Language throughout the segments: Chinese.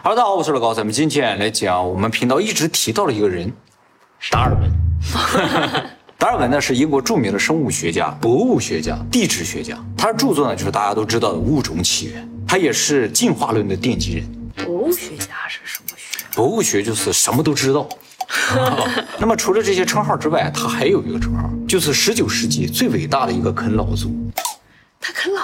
哈喽，大家好，我是乐高，咱们今天来讲我们频道一直提到的一个人——达尔文。达尔文呢是英国著名的生物学家、博物学家、地质学家，他的著作呢就是大家都知道的《物种起源》，他也是进化论的奠基人。博物学家是什么学？博物学就是什么都知道。那么除了这些称号之外，他还有一个称号，就是19世纪最伟大的一个啃老族。他啃老？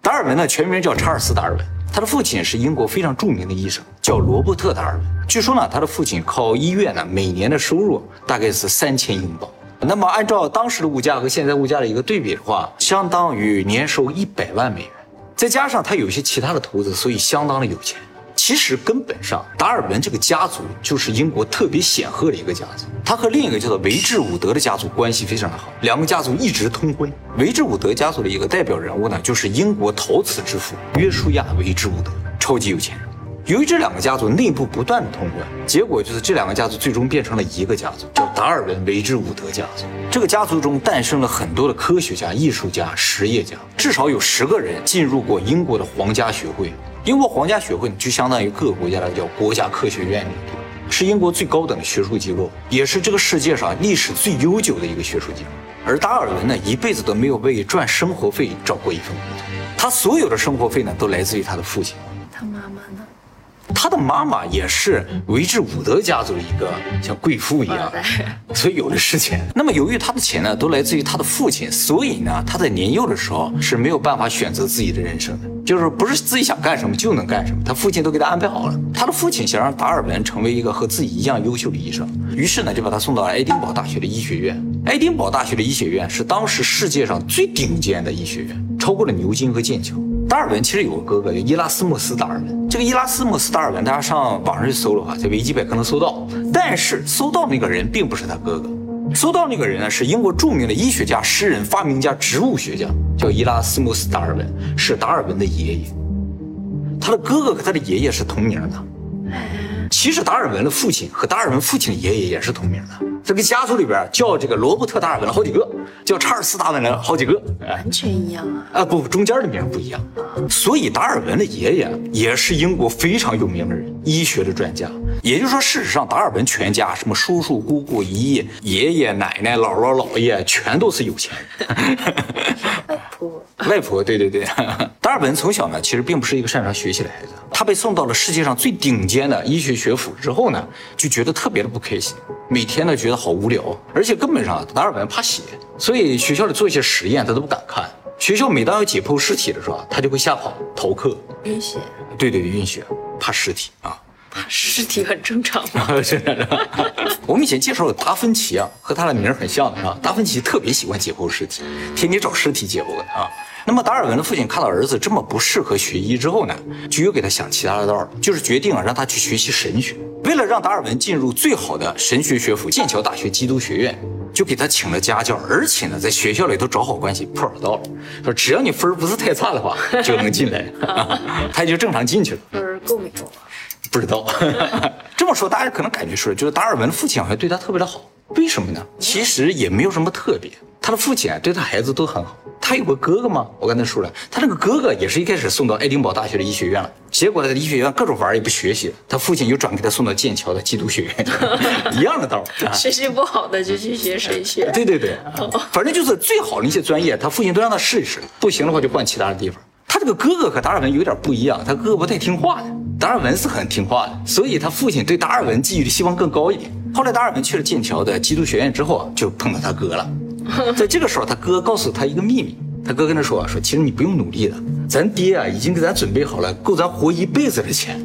达尔文呢全名叫查尔斯·达尔文，他的父亲是英国非常著名的医生，叫罗伯特·达尔文。据说呢，他的父亲靠医院呢每年的收入大概是3000英镑。那么按照当时的物价和现在物价的一个对比的话，相当于年收100万美元。再加上他有一些其他的投资，所以相当的有钱。其实根本上，达尔文这个家族就是英国特别显赫的一个家族。他和另一个叫做维治伍德的家族关系非常的好，两个家族一直通婚。维治伍德家族的一个代表人物呢，就是英国陶瓷之父约书亚·维治伍德，超级有钱人。由于这两个家族内部不断的通婚，结果就是这两个家族最终变成了一个家族，叫达尔文·维治伍德家族。这个家族中诞生了很多的科学家、艺术家、实业家，至少有10个人进入过英国的皇家学会。英国皇家学会就相当于各个国家的叫国家科学院，是英国最高等的学术机构，也是这个世界上历史最悠久的一个学术机构。而达尔文呢，一辈子都没有为赚生活费找过一份工作，他所有的生活费呢，都来自于他的父亲。他妈妈呢？他的妈妈也是维治伍德家族的一个像贵妇一样，所以有的是钱。那么由于他的钱呢，都来自于他的父亲，所以呢，他在年幼的时候是没有办法选择自己的人生的。就是不是自己想干什么就能干什么，他父亲都给他安排好了。他的父亲想让达尔文成为一个和自己一样优秀的医生，于是呢就把他送到了爱丁堡大学的医学院。爱丁堡大学的医学院是当时世界上最顶尖的医学院，超过了牛津和剑桥。达尔文其实有个哥哥叫伊拉斯莫斯·达尔文，这个伊拉斯莫斯·达尔文大家上网上去搜的话，在维基百科能搜到，但是搜到那个人并不是他哥哥。搜到那个人呢，是英国著名的医学家、诗人、发明家、植物学家，叫伊拉斯莫斯·达尔文，是达尔文的爷爷。他的哥哥和他的爷爷是同名的。其实达尔文的父亲和达尔文父亲的爷爷也是同名的。这个家族里边叫这个罗伯特·达尔文了好几个，叫查尔斯·达尔文了好几个，完全一样啊！不，中间的名不一样。所以达尔文的爷爷也是英国非常有名的人，医学的专家。也就是说，事实上达尔文全家，什么叔叔、姑姑、姨、爷爷、奶奶、姥姥、姥爷，全都是有钱人。外婆，外婆，对对对。达尔文从小呢，其实并不是一个擅长学习的孩子。他被送到了世界上最顶尖的医学学府之后呢，就觉得特别的不开心，每天呢觉得好无聊，而且根本上达尔文怕血，所以学校里做一些实验他都不敢看。学校每当要解剖尸体的时候，他就会吓跑逃课。晕血？对对，晕血，怕尸体啊。尸体很正常吗？我们以前介绍的达芬奇啊，和他的名很像的啊。达芬奇特别喜欢解剖尸体，天天找尸体解剖啊。那么达尔文的父亲看到儿子这么不适合学医之后呢，就又给他想其他的道理，就是决定让他去学习神学。为了让达尔文进入最好的神学学府剑桥大学基督学院，就给他请了家教，而且呢在学校里都找好关系，破好道了，说只要你分不是太差的话就能进来。他也就正常进去了。分够没够啊？不知道。这么说大家可能感觉出来，就是达尔文的父亲好像对他特别的好，为什么呢？其实也没有什么特别，他的父亲对他孩子都很好。他有个哥哥吗？我刚才说了，他那个哥哥也是一开始送到爱丁堡大学的医学院了，结果在医学院各种玩也不学习，他父亲又转给他送到剑桥的基督学院。一样的道理。学习不好的就去学神学。对对对，反正就是最好的一些专业他父亲都让他试一试，不行的话就换其他的地方。他这个哥哥和达尔文有点不一样，他哥哥不太听话的，达尔文是很听话的，所以他父亲对达尔文寄予的希望更高一点。后来达尔文去了剑桥的基督学院之后啊，就碰到他哥了。在这个时候，他哥告诉他一个秘密，他哥跟他说其实你不用努力的，咱爹啊已经给咱准备好了够咱活一辈子的钱。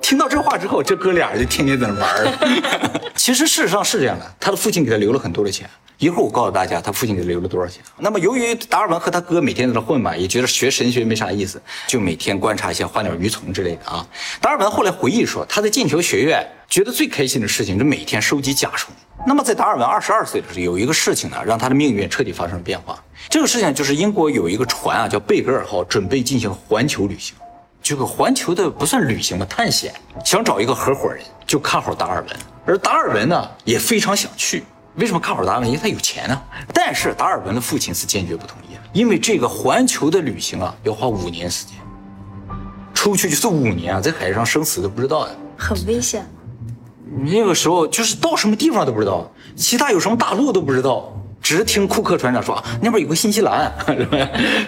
听到这话之后，这哥俩就天天在那玩了。其实事实上是这样的，他的父亲给他留了很多的钱，一会儿我告诉大家他父亲给他留了多少钱。那么由于达尔文和他哥每天在那混吧，也觉得学神学没啥意思，就每天观察一下，画点鱼虫之类的啊。达尔文后来回忆说，他在剑桥学院觉得最开心的事情是每天收集甲虫。那么在达尔文22岁的时候，有一个事情呢，让他的命运彻底发生了变化。这个事情就是英国有一个船啊，叫贝格尔号，准备进行环球旅行。这个环球的不算旅行吧，探险，想找一个合伙人，就看好达尔文。而达尔文呢也非常想去，为什么看好达尔文？因为他有钱啊。但是达尔文的父亲是坚决不同意的，因为这个环球的旅行啊要花5年时间，出去就是5年啊，在海上生死都不知道呀，很危险。那个时候就是到什么地方都不知道，其他有什么大陆都不知道，只听库克船长说那边有个新西兰，是吧？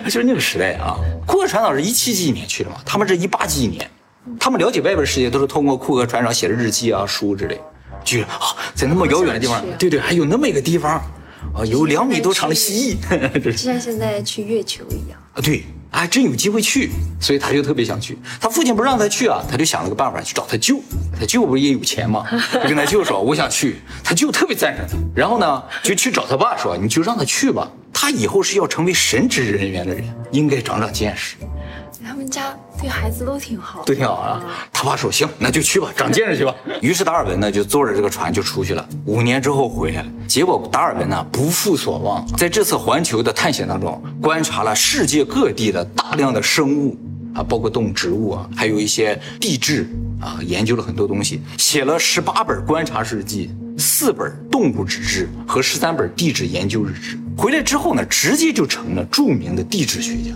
就是那个时代啊。库克船长是17几年去的嘛，他们是18几年，他们了解外边世界都是通过库克船长写的日记啊、书之类的。居然啊，在那么遥远的地方，对对，还有那么一个地方。啊，有2米多长的蜥蜴，就像现在去月球一样啊！对，还真有机会去，所以他就特别想去。他父亲不让他去啊，他就想了个办法去找他舅。他舅不是也有钱吗？就跟他舅说：“我想去。”他舅特别赞成他，然后呢，就去找他爸说：“你就让他去吧，他以后是要成为神职人员的人，应该长长见识。”他们家对孩子都挺好，都挺好啊。他爸说：“行，那就去吧，长见识去吧。”于是达尔文呢就坐着这个船就出去了。5年之后回来了，结果达尔文呢不负所望，在这次环球的探险当中，观察了世界各地的大量的生物啊，包括动植物啊，还有一些地质啊，研究了很多东西，写了18本观察日记、4本动物志志和13本地质研究日志。回来之后呢，直接就成了著名的地质学家。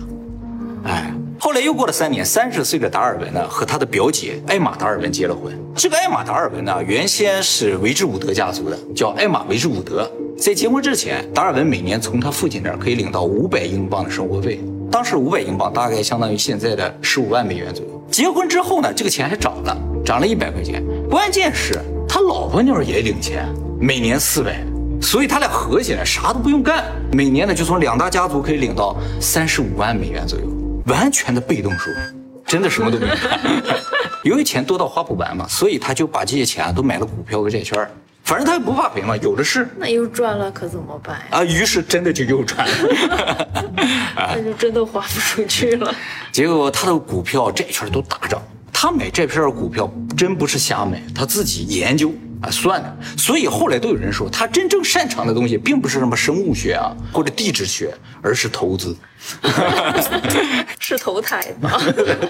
哎。后来又过了3年，30岁的达尔文呢和他的表姐艾玛·达尔文结了婚。这个艾玛·达尔文呢，原先是维治伍德家族的，叫艾玛·维治伍德。在结婚之前，达尔文每年从他父亲那儿可以领到500英镑的生活费，当时500英镑大概相当于现在的15万美元左右。结婚之后呢，这个钱还涨了，涨了100块钱。关键是他老婆那儿也领钱，每年400，所以他俩合起来啥都不用干，每年呢就从2大家族可以领到35万美元左右。完全的被动收入，真的什么都没有干。由于钱多到花不完嘛，所以他就把这些钱都买了股票和债券，反正他也不怕赔嘛，有的是。那又赚了可怎么办呀？啊，于是真的就又赚了，那就真的花不出去了。结果他的股票、债券都大涨。他买债券、股票真不是瞎买，他自己研究啊算的。所以后来都有人说，他真正擅长的东西并不是什么生物学啊或者地质学，而是投资。是投胎吗？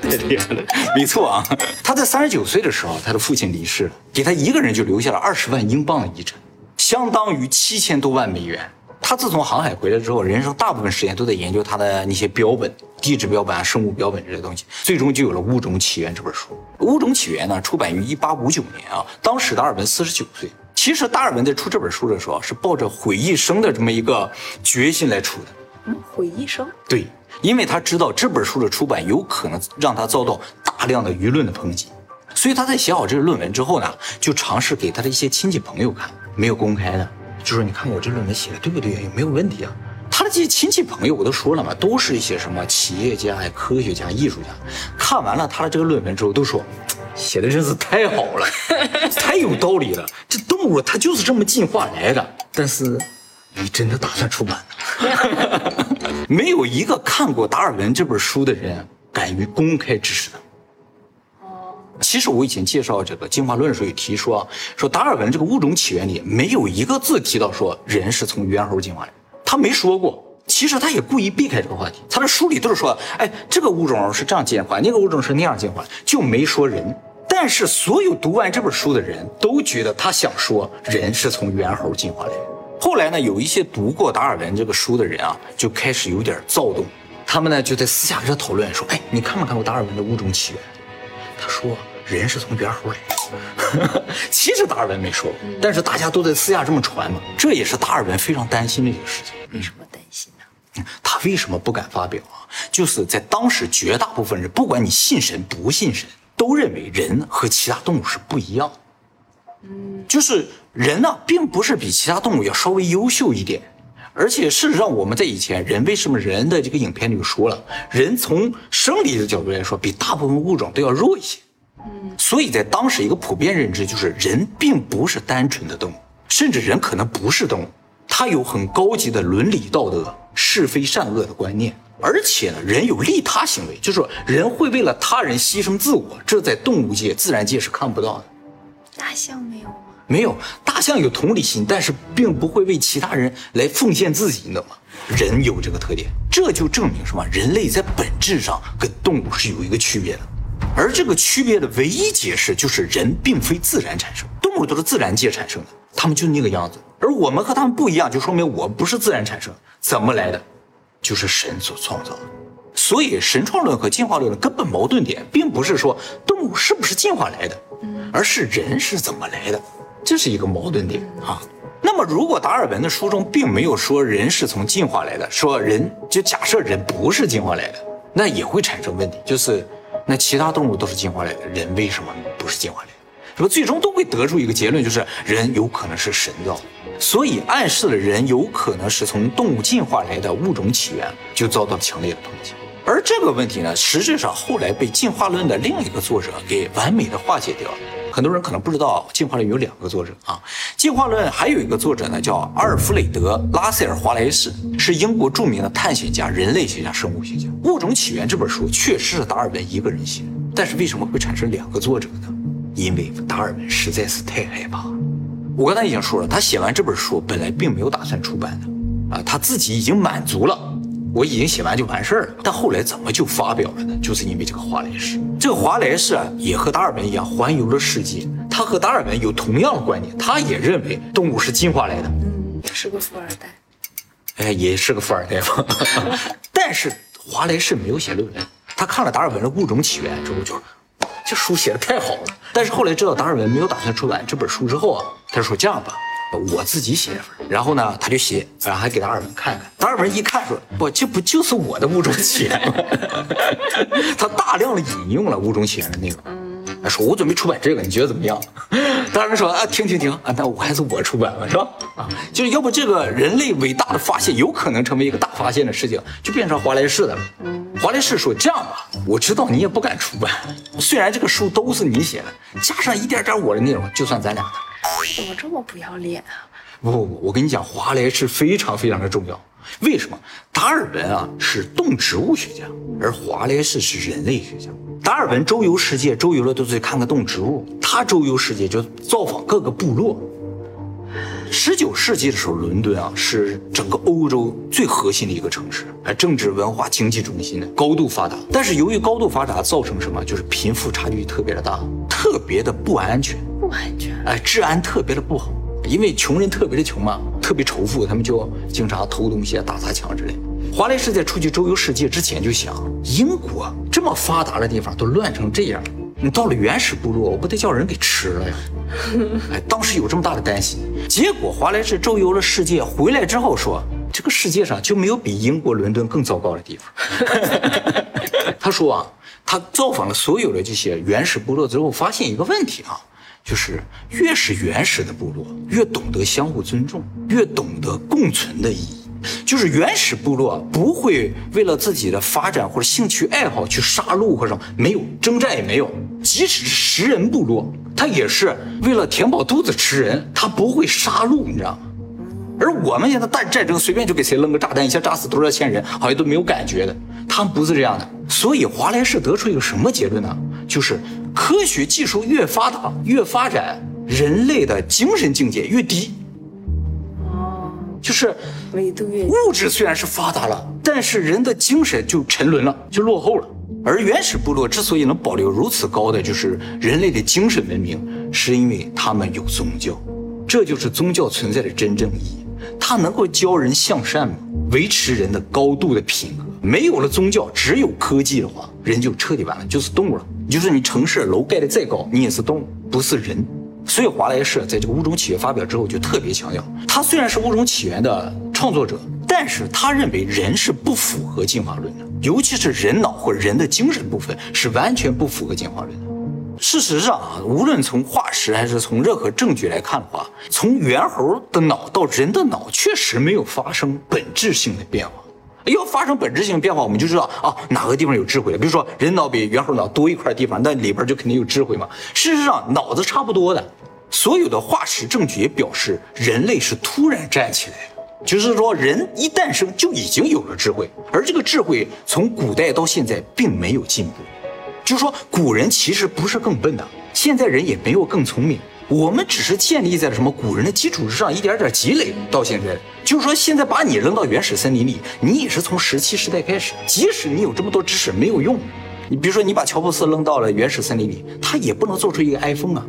太厉害了，没错啊。他在39岁的时候，他的父亲离世了，给他一个人就留下了20万英镑的遗产，相当于7000多万美元。他自从航海回来之后，人生大部分时间都在研究他的那些标本、地质标本啊、生物标本这些东西，最终就有了《物种起源》这本书。《物种起源》呢，出版于1859年啊，当时达尔文49岁。其实达尔文在出这本书的时候，是抱着毁一生的这么一个决心来出的。嗯，毁一生？对，因为他知道这本书的出版有可能让他遭到大量的舆论的抨击，所以他在写好这个论文之后呢，就尝试给他的一些亲戚朋友看，没有公开的。就说你看我这论文写的对不对，有没有问题啊？他的这些亲戚朋友我都说了嘛，都是一些什么企业家呀、科学家、艺术家。看完了他的这个论文之后，都说写的真是太好了，太有道理了。这动物它就是这么进化来的。但是你真的打算出版吗？没有一个看过达尔文这本书的人敢于公开支持他。其实我以前介绍这个进化论的时候也提说，达尔文这个物种起源里没有一个字提到说人是从猿猴进化来的，他没说过。其实他也故意避开这个话题，他的书里都是说，哎，这个物种是这样进化，那个物种是那样进化，就没说人。但是所有读完这本书的人都觉得他想说人是从猿猴进化来的。后来呢，有一些读过达尔文这个书的人啊，就开始有点躁动，他们呢就在私下跟他讨论说，哎，你看没看过达尔文的《物种起源》？他说人是从猿猴来的。其实达尔文没说，但是大家都在私下这么传嘛，这也是达尔文非常担心的一个事情。为什么担心呢？他为什么不敢发表啊？就是在当时绝大部分人，不管你信神不信神，都认为人和其他动物是不一样的。就是人呢，并不是比其他动物要稍微优秀一点。而且事实上，我们在以前人为什么人的这个影片里就说了，人从生理的角度来说，比大部分物种都要弱一些。所以在当时一个普遍认知就是人并不是单纯的动物，甚至人可能不是动物，他有很高级的伦理道德、是非善恶的观念。而且呢，人有利他行为，就是说人会为了他人牺牲自我，这在动物界、自然界是看不到的。大象没有吗？没有，大象有同理心，但是并不会为其他人来奉献自己，你懂吗？人有这个特点，这就证明什么？人类在本质上跟动物是有一个区别的，而这个区别的唯一解释就是人并非自然产生，动物都是自然界产生的，他们就是那个样子，而我们和他们不一样，就说明我不是自然产生，怎么来的？就是神所创造的。所以神创论和进化论的根本矛盾点，并不是说动物是不是进化来的，而是人是怎么来的，这是一个矛盾点啊。那么如果达尔文的书中并没有说人是从进化来的，说人就假设人不是进化来的，那也会产生问题，就是那其他动物都是进化来的，人为什么不是进化来的？那么最终都会得出一个结论，就是人有可能是神造的，所以暗示了人有可能是从动物进化来的物种起源就遭到强烈的抨击。而这个问题呢，实质上后来被进化论的另一个作者给完美的化解掉了。很多人可能不知道，进化论有两个作者啊。进化论还有一个作者呢，叫阿尔弗雷德·拉塞尔·华莱士，是英国著名的探险家、人类学家、生物学家。《物种起源》这本书确实是达尔文一个人写的，但是为什么会产生两个作者呢？因为达尔文实在是太害怕了。我刚才已经说了，他写完这本书本来并没有打算出版的啊，他自己已经满足了。我已经写完就完事儿了，但后来怎么就发表了呢？就是因为这个华莱士，也和达尔文一样环游了世界，他和达尔文有同样的观点，他也认为动物是进化来的，是个富二代，哎，也是个富二代吧。但是华莱士没有写论文，他看了达尔文的《物种起源》之后就说，这书写的太好了。但是后来知道达尔文没有打算出版这本书之后啊，他说这样吧，我自己写一份。然后呢他就写，然后还给达尔文看看。达尔文一看说，不，这不就是我的《物种起源》吗？他大量的引用了《物种起源》的内容，说我准备出版这个，你觉得怎么样？达尔文说啊，停啊，那我还是我出版吧，是吧？啊，就是要不这个人类伟大的发现有可能成为一个大发现的事情，就变成华莱士的了。华莱士说，这样吧，我知道你也不敢出版，虽然这个书都是你写的，加上一点点我的内容，就算咱俩的。怎么这么不要脸啊？不，我跟你讲，华莱士非常非常的重要。为什么？达尔文啊是动植物学家，而华莱士是人类学家。达尔文周游世界，周游了都是看看动植物，他周游世界就造访各个部落。19世纪的时候，伦敦啊是整个欧洲最核心的一个城市，政治、文化、经济中心的，高度发达。但是由于高度发达造成什么？就是贫富差距特别的大，特别的不安全。治安特别的不好，因为穷人特别的穷嘛，特别仇富，他们就经常偷东西啊、打砸抢之类的。华莱士在出去周游世界之前就想，英国这么发达的地方都乱成这样，你到了原始部落，我不得叫人给吃了呀？哎，当时有这么大的担心。结果华莱士周游了世界回来之后说，这个世界上就没有比英国伦敦更糟糕的地方。他说啊，他造访了所有的这些原始部落之后，发现一个问题啊。就是越是原始的部落，越懂得相互尊重，越懂得共存的意义。就是原始部落不会为了自己的发展或者兴趣爱好去杀戮或者什么，没有征战也没有。即使是食人部落，他也是为了填饱肚子吃人，他不会杀戮，你知道吗？而我们现在大战争随便就给谁扔个炸弹，一下炸死多少千人，好像都没有感觉的。他们不是这样的。所以华莱士得出一个什么结论呢？就是科学技术越发达越发展，人类的精神境界越低。就是物质虽然是发达了，但是人的精神就沉沦了，就落后了。而原始部落之所以能保留如此高的就是人类的精神文明，是因为他们有宗教。这就是宗教存在的真正意义，它能够教人向善，维持人的高度的品格。没有了宗教，只有科技的话，人就彻底完了，就是动物了。就是你城市楼盖得再高，你也是动物，不是人。所以华莱士在这个《物种起源》发表之后就特别强调，他虽然是《物种起源》的创作者，但是他认为人是不符合进化论的，尤其是人脑或人的精神部分是完全不符合进化论的。事实上啊，无论从化石还是从任何证据来看的话，从猿猴的脑到人的脑确实没有发生本质性的变化。要发生本质性变化，我们就知道啊哪个地方有智慧了。比如说人脑比猿猴脑多一块地方，那里边就肯定有智慧嘛。事实上脑子差不多的，所有的化石证据也表示人类是突然站起来的，就是说人一诞生就已经有了智慧，而这个智慧从古代到现在并没有进步。就是说古人其实不是更笨的，现在人也没有更聪明，我们只是建立在什么古人的基础之上，一点点积累到现在。就是说现在把你扔到原始森林里，你也是从17世代开始，即使你有这么多知识没有用。你比如说你把乔布斯扔到了原始森林里，他也不能做出一个 iPhone 啊。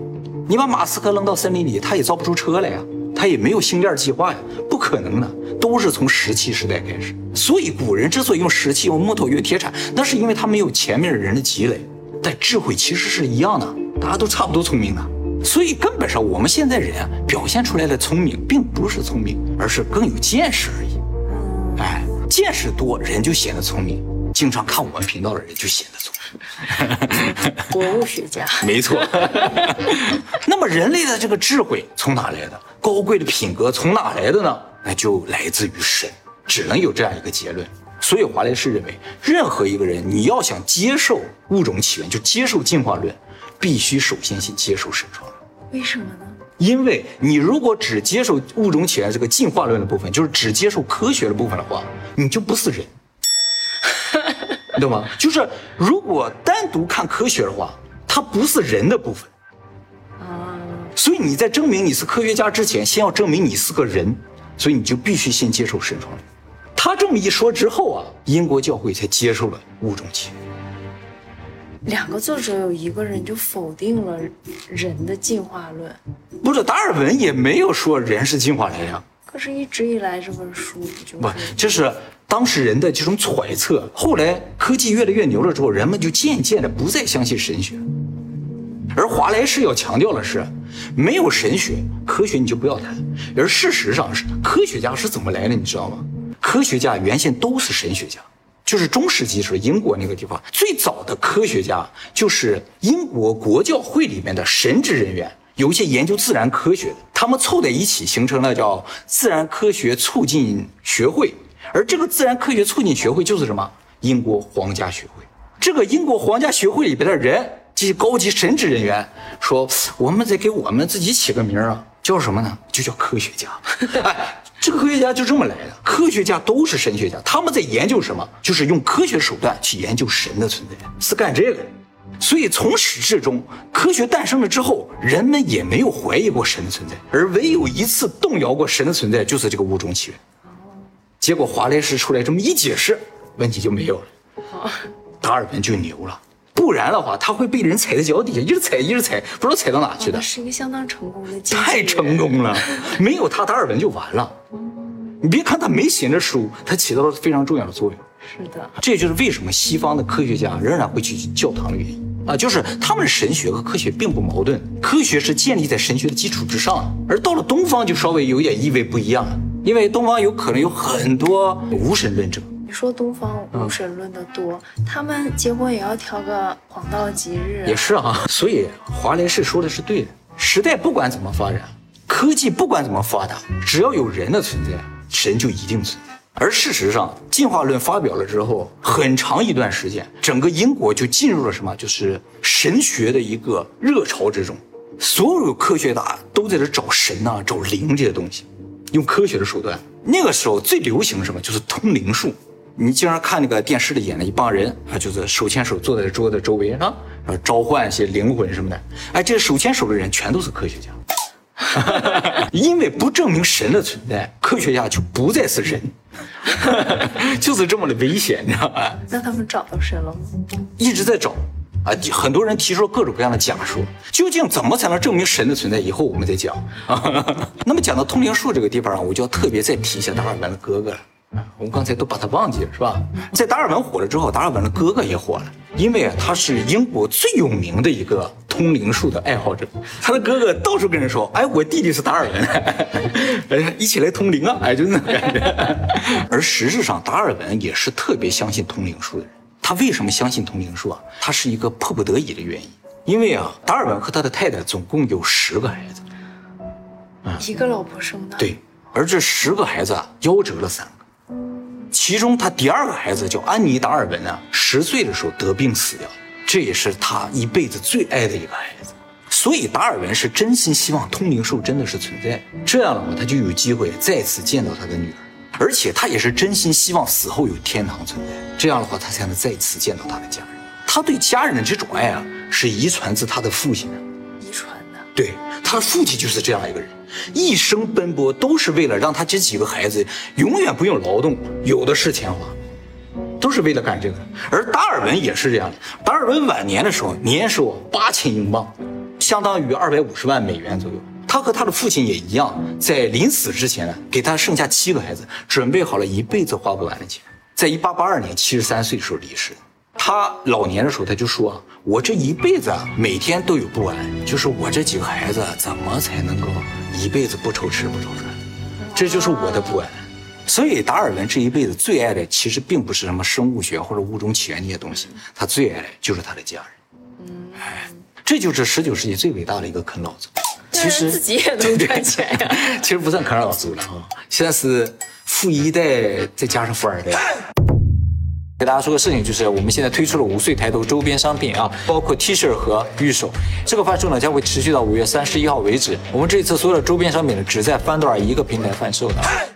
你把马斯克扔到森林里，他也造不出车来啊，他也没有星链计划呀，不可能的。都是从石器时代开始。所以古人之所以用石器、用木头、用铁铲，那是因为他没有前面的人的积累，但智慧其实是一样的，大家都差不多聪明的。所以根本上我们现在人表现出来的聪明，并不是聪明，而是更有见识而已。哎，见识多，人就显得聪明。经常看我们频道的人就显得聪明，博物学家，没错。那么人类的这个智慧从哪来的？高贵的品格从哪来的呢？那就来自于神，只能有这样一个结论。所以华莱士认为，任何一个人你要想接受物种起源，就接受进化论，必须首先先接受神创论。为什么呢？因为你如果只接受物种起源这个进化论的部分，就是只接受科学的部分的话，你就不是人。你懂吗？就是如果单独看科学的话，它不是人的部分啊。所以你在证明你是科学家之前，先要证明你是个人，所以你就必须先接受神创论。他这么一说之后啊，英国教会才接受了物种起源。两个作者有一个人就否定了人的进化论，不是达尔文也没有说人是进化来呀。可是，一直以来这本书不，这是当时人的这种揣测。后来科技越来越牛了之后，人们就渐渐的不再相信神学。而华莱士要强调的是，没有神学，科学你就不要谈。而事实上是，科学家是怎么来的，你知道吗？科学家原先都是神学家，就是中世纪时英国那个地方最早的科学家，就是英国国教会里面的神职人员。有一些研究自然科学的，他们凑在一起形成了叫自然科学促进学会，而这个自然科学促进学会就是什么？英国皇家学会。这个英国皇家学会里边的人，这些高级神职人员说，我们得给我们自己起个名啊，叫什么呢？就叫科学家。哎，这个科学家就这么来的。科学家都是神学家，他们在研究什么？就是用科学手段去研究神的存在，是干这个。所以从始至终，科学诞生了之后，人们也没有怀疑过神的存在，而唯有一次动摇过神的存在，就是这个物种起源。结果华莱士出来这么一解释，问题就没有了，达尔文就牛了。不然的话，他会被人踩在脚底下，一直踩一直踩，不知道踩到哪去的。哦，是一个相当成功的，太成功了，没有他达尔文就完了。你别看他没闲着书，他起到了非常重要的作用。是的，这也就是为什么西方的科学家仍然会去教堂的原因啊，就是他们的神学和科学并不矛盾，科学是建立在神学的基础之上的，而到了东方就稍微有点意味不一样了，因为东方有可能有很多无神论者。你说东方无神论的多，他们结婚也要挑个黄道吉日。也是啊，所以华莱士说的是对的，时代不管怎么发展，科技不管怎么发达，只要有人的存在，神就一定存在。而事实上，进化论发表了之后，很长一段时间，整个英国就进入了什么？就是神学的一个热潮之中。所有科学家都在这找神啊，找灵这些东西，用科学的手段。那个时候最流行什么？就是通灵术。你经常看那个电视里演的一帮人啊，就是手牵手坐在桌子周围啊，然后召唤一些灵魂什么的。哎，这手牵手的人全都是科学家。因为不证明神的存在，科学家就不再是人。就是这么的危险，你知道吧？那他们找到神了吗？一直在找啊，很多人提出了各种各样的假说，究竟怎么才能证明神的存在，以后我们再讲。那么讲到通灵术这个地方啊，我就要特别再提一下达尔文的哥哥了。我们刚才都把他忘记了，是吧？在达尔文火了之后，达尔文的哥哥也火了，因为他是英国最有名的一个通灵术的爱好者。他的哥哥到处跟人说：“哎，我弟弟是达尔文，哎，一起来通灵啊！”哎，就那种感觉。而实质上，达尔文也是特别相信通灵术的人。他为什么相信通灵术啊？他是一个迫不得已的原因，因为啊，达尔文和他的太太总共有10个孩子，一个老婆生的。对，而这10个孩子啊，夭折了3个。其中他第2个孩子叫安妮·达尔文啊，10岁的时候得病死掉，这也是他一辈子最爱的一个孩子。所以达尔文是真心希望通灵术真的是存在，这样的话他就有机会再次见到他的女儿，而且他也是真心希望死后有天堂存在，这样的话他才能再次见到他的家人。他对家人的这种爱啊，是遗传自他的父亲的。遗传的？对，他父亲就是这样一个人，一生奔波都是为了让他这几个孩子永远不用劳动，有的是钱花，都是为了干这个。而达尔文也是这样的，达尔文晚年的时时候年收8000英镑，相当于250万美元左右。他和他的父亲也一样，在临死之前呢，给他剩下7个孩子，准备好了一辈子花不完的钱。在1882年73岁的时候离世。他老年的时候他就说啊，我这一辈子啊，每天都有不完，就是我这几个孩子怎么才能够一辈子不愁吃不愁穿？这就是我的不完。所以达尔文这一辈子最爱的其实并不是什么生物学或者物种起源这些东西，他最爱的就是他的家人。哎，这就是19世纪最伟大的一个啃老族。其实自己也能赚钱呀。其实不算啃老族了啊，现在是富1代再加上富2代。给大家说个事情，就是我们现在推出了5岁抬头周边商品啊，包括 T 恤和预售，这个贩售呢将会持续到5月31号为止。我们这一次所有的周边商品呢，只在翻斗尔一个平台贩售的。